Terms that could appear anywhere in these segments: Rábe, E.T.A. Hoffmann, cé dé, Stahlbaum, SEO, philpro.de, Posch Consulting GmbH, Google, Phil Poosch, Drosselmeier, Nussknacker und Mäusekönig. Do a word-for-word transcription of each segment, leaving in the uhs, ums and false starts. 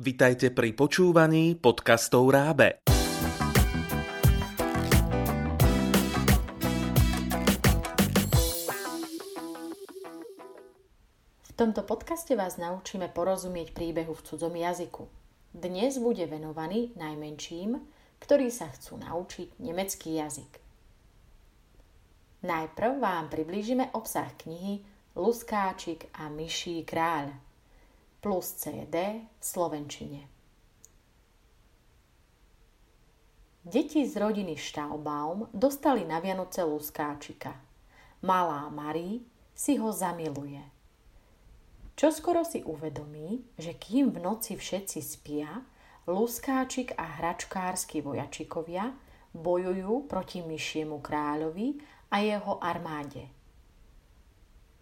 Vitajte pri počúvaní podcastov Rábe. V tomto podcaste vás naučíme porozumieť príbehu v cudzom jazyku. Dnes bude venovaný najmenším, ktorí sa chcú naučiť nemecký jazyk. Najprv vám priblížime obsah knihy Luskáčik a myší kráľ plus cé dé v slovenčine. Deti z rodiny Stahlbaum dostali na Vianoce luskáčika. Malá Marie si ho zamiluje. Čoskoro si uvedomí, že kým v noci všetci spia, luskáčik a hračkársky vojačikovia bojujú proti myšiemu kráľovi a jeho armáde.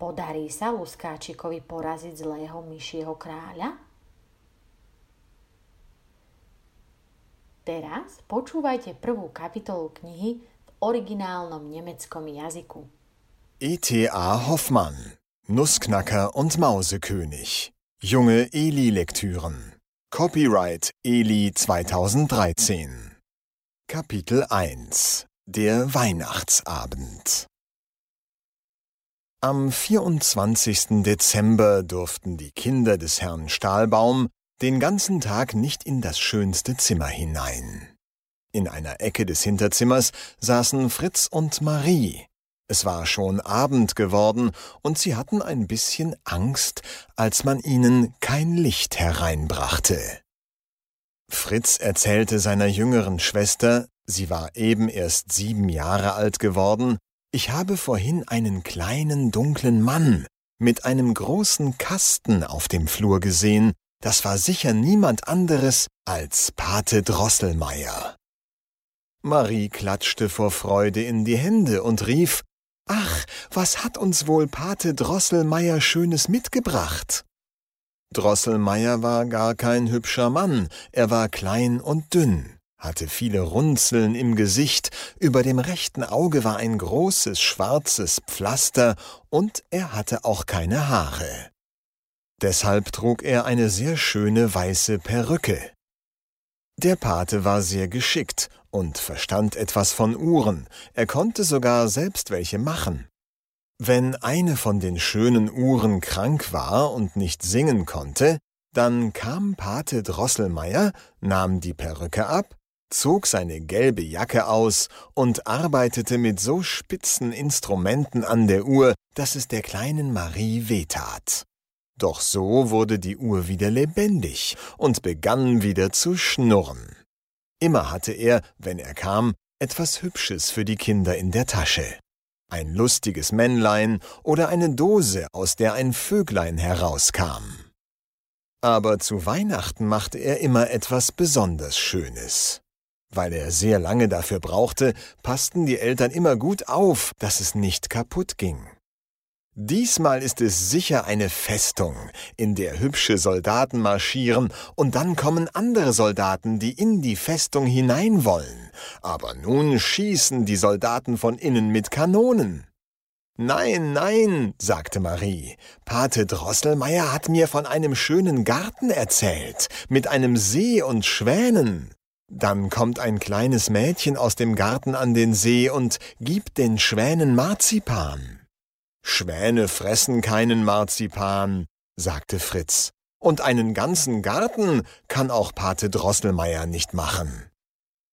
Podarí sa luskáčikovi poraziť zlého myšieho kráľa? Teraz počúvajte prvú kapitolu knihy v originálnom nemeckom jazyku. E T A Hoffmann, Nussknacker und Mäusekönig. Junge Eli-Lektüren. Copyright Eli zwanzig dreizehn. Kapitel eins. Der Weihnachtsabend. Am vierundzwanzigsten Dezember durften die Kinder des Herrn Stahlbaum den ganzen Tag nicht in das schönste Zimmer hinein. In einer Ecke des Hinterzimmers saßen Fritz und Marie. Es war schon Abend geworden und sie hatten ein bisschen Angst, als man ihnen kein Licht hereinbrachte. Fritz erzählte seiner jüngeren Schwester, sie war eben erst sieben Jahre alt geworden: Ich habe vorhin einen kleinen, dunklen Mann mit einem großen Kasten auf dem Flur gesehen. Das war sicher niemand anderes als Pate Drosselmeier. Marie klatschte vor Freude in die Hände und rief: Ach, was hat uns wohl Pate Drosselmeier Schönes mitgebracht? Drosselmeier war gar kein hübscher Mann, er war klein und dünn, hatte viele Runzeln im Gesicht, über dem rechten Auge war ein großes schwarzes Pflaster und er hatte auch keine Haare. Deshalb trug er eine sehr schöne weiße Perücke. Der Pate war sehr geschickt und verstand etwas von Uhren, er konnte sogar selbst welche machen. Wenn eine von den schönen Uhren krank war und nicht singen konnte, dann kam Pate Drosselmeier, nahm die Perücke ab, zog seine gelbe Jacke aus und arbeitete mit so spitzen Instrumenten an der Uhr, dass es der kleinen Marie wehtat. Doch so wurde die Uhr wieder lebendig und begann wieder zu schnurren. Immer hatte er, wenn er kam, etwas Hübsches für die Kinder in der Tasche. Ein lustiges Männlein oder eine Dose, aus der ein Vöglein herauskam. Aber zu Weihnachten machte er immer etwas besonders Schönes. Weil er sehr lange dafür brauchte, passten die Eltern immer gut auf, dass es nicht kaputt ging. Diesmal ist es sicher eine Festung, in der hübsche Soldaten marschieren und dann kommen andere Soldaten, die in die Festung hinein wollen. Aber nun schießen die Soldaten von innen mit Kanonen. »Nein, nein«, sagte Marie, »Pate Drosselmeier hat mir von einem schönen Garten erzählt, mit einem See und Schwänen. Dann kommt ein kleines Mädchen aus dem Garten an den See und gibt den Schwänen Marzipan.« »Schwäne fressen keinen Marzipan«, sagte Fritz, »und einen ganzen Garten kann auch Pate Drosselmeier nicht machen.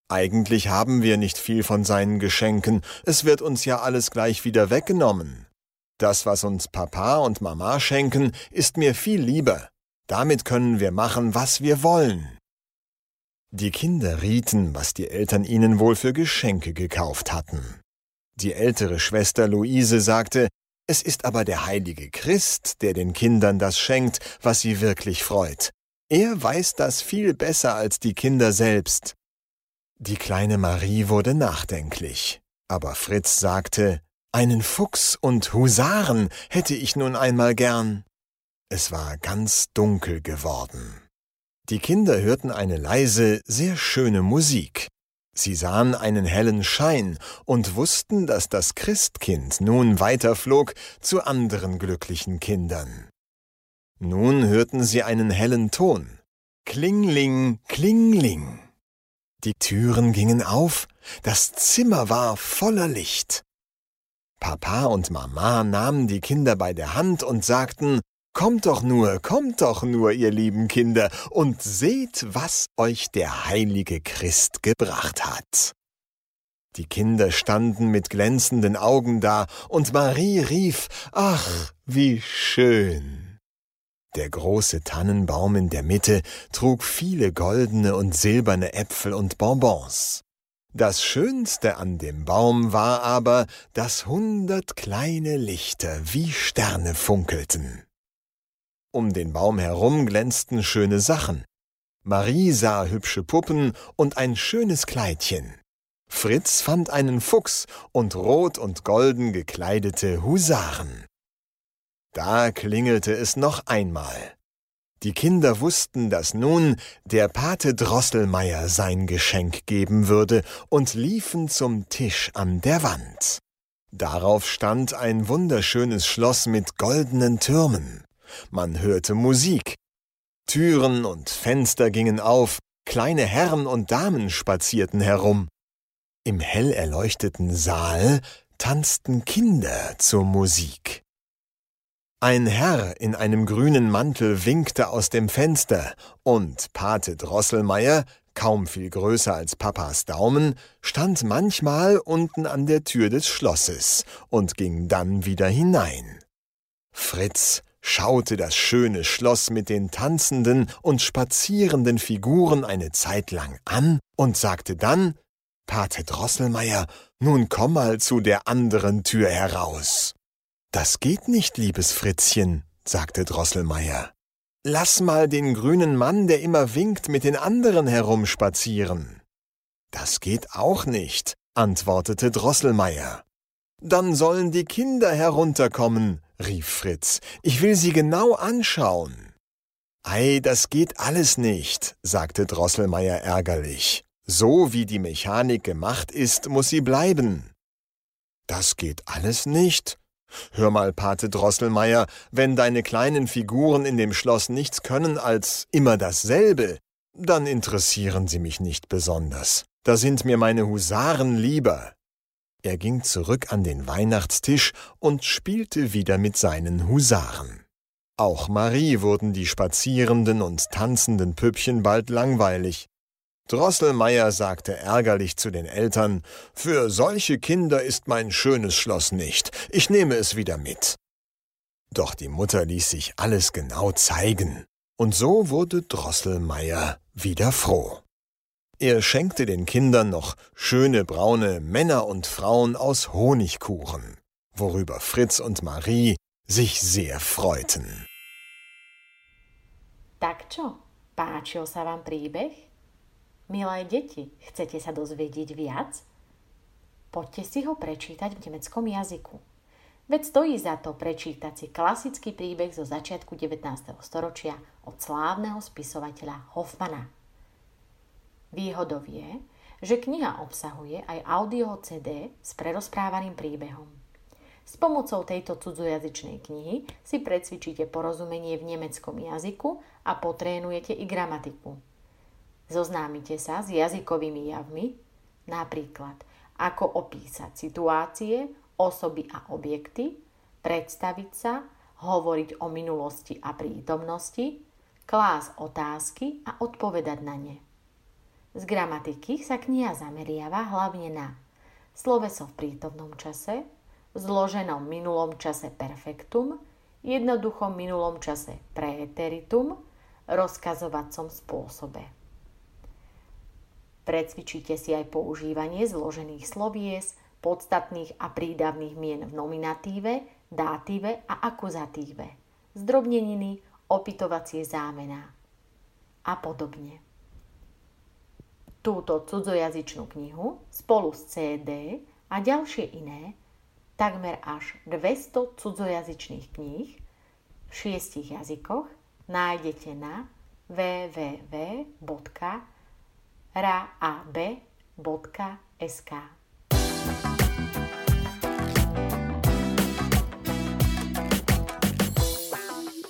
Eigentlich haben wir nicht viel von seinen Geschenken, es wird uns ja alles gleich wieder weggenommen. Das, was uns Papa und Mama schenken, ist mir viel lieber. Damit können wir machen, was wir wollen.« Die Kinder rieten, was die Eltern ihnen wohl für Geschenke gekauft hatten. Die ältere Schwester Luise sagte: Es ist aber der heilige Christ, der den Kindern das schenkt, was sie wirklich freut. Er weiß das viel besser als die Kinder selbst. Die kleine Marie wurde nachdenklich, aber Fritz sagte: Einen Fuchs und Husaren hätte ich nun einmal gern. Es war ganz dunkel geworden. Die Kinder hörten eine leise, sehr schöne Musik. Sie sahen einen hellen Schein und wussten, dass das Christkind nun weiterflog zu anderen glücklichen Kindern. Nun hörten sie einen hellen Ton. Klingling, klingling. Die Türen gingen auf, das Zimmer war voller Licht. Papa und Mama nahmen die Kinder bei der Hand und sagten, »Kommt doch nur, kommt doch nur, ihr lieben Kinder, und seht, was euch der heilige Christ gebracht hat.« Die Kinder standen mit glänzenden Augen da, und Marie rief, »Ach, wie schön!« Der große Tannenbaum in der Mitte trug viele goldene und silberne Äpfel und Bonbons. Das Schönste an dem Baum war aber, dass hundert kleine Lichter wie Sterne funkelten. Um den Baum herum glänzten schöne Sachen. Marie sah hübsche Puppen und ein schönes Kleidchen. Fritz fand einen Fuchs und rot und golden gekleidete Husaren. Da klingelte es noch einmal. Die Kinder wussten, dass nun der Pate Drosselmeier sein Geschenk geben würde und liefen zum Tisch an der Wand. Darauf stand ein wunderschönes Schloss mit goldenen Türmen. Man hörte Musik. Türen und Fenster gingen auf, kleine Herren und Damen spazierten herum. Im hell erleuchteten Saal tanzten Kinder zur Musik. Ein Herr in einem grünen Mantel winkte aus dem Fenster und Pate Drosselmeier, kaum viel größer als Papas Daumen, stand manchmal unten an der Tür des Schlosses und ging dann wieder hinein. Fritz schaute das schöne Schloss mit den tanzenden und spazierenden Figuren eine Zeit lang an und sagte dann, »Pate Drosselmeier, nun komm mal zu der anderen Tür heraus.« »Das geht nicht, liebes Fritzchen«, sagte Drosselmeier. »Lass mal den grünen Mann, der immer winkt, mit den anderen herumspazieren.« »Das geht auch nicht«, antwortete Drosselmeier. »Dann sollen die Kinder herunterkommen«, rief Fritz. »Ich will sie genau anschauen.« »Ei, das geht alles nicht«, sagte Drosselmeier ärgerlich. »So wie die Mechanik gemacht ist, muss sie bleiben.« »Das geht alles nicht? Hör mal, Pate Drosselmeier, wenn deine kleinen Figuren in dem Schloss nichts können als immer dasselbe, dann interessieren sie mich nicht besonders. Da sind mir meine Husaren lieber.« Er ging zurück an den Weihnachtstisch und spielte wieder mit seinen Husaren. Auch Marie wurden die spazierenden und tanzenden Püppchen bald langweilig. Drosselmeier sagte ärgerlich zu den Eltern, »Für solche Kinder ist mein schönes Schloss nicht. Ich nehme es wieder mit.« Doch die Mutter ließ sich alles genau zeigen. Und so wurde Drosselmeier wieder froh. Er schenkte den Kindern noch schöne braune Männer und Frauen aus Honigkuchen, worüber Fritz und Marie sich sehr freuten. Tak čo, páčil sa vám príbeh? Milé deti, chcete sa dozvedieť viac? Poďte si ho prečítať v nemeckom jazyku. Veď stojí za to prečítať si klasický príbeh zo začiatku devätnásteho storočia od slávneho spisovateľa Hoffmanna. Výhodou je, že kniha obsahuje aj audio cé dé s prerozprávaným príbehom. S pomocou tejto cudzojazyčnej knihy si precvičíte porozumenie v nemeckom jazyku a potrénujete i gramatiku. Zoznámite sa s jazykovými javmi, napríklad ako opísať situácie, osoby a objekty, predstaviť sa, hovoriť o minulosti a prítomnosti, klásť otázky a odpovedať na ne. Z gramatiky sa kniha zameriava hlavne na sloveso v prítomnom čase, zloženom minulom čase perfektum, jednoduchom minulom čase preteritum, rozkazovacom spôsobe. Precvičíte si aj používanie zložených slovies, podstatných a prídavných mien v nominatíve, dátíve a akuzatíve, zdrobneniny, opytovacie zámená a podobne. Túto cudzojazyčnú knihu spolu s cé dé a ďalšie iné, takmer až dvesto cudzojazyčných kníh v šiestich jazykoch nájdete na w w w bodka rábe bodka es ka. rábe bodka es ka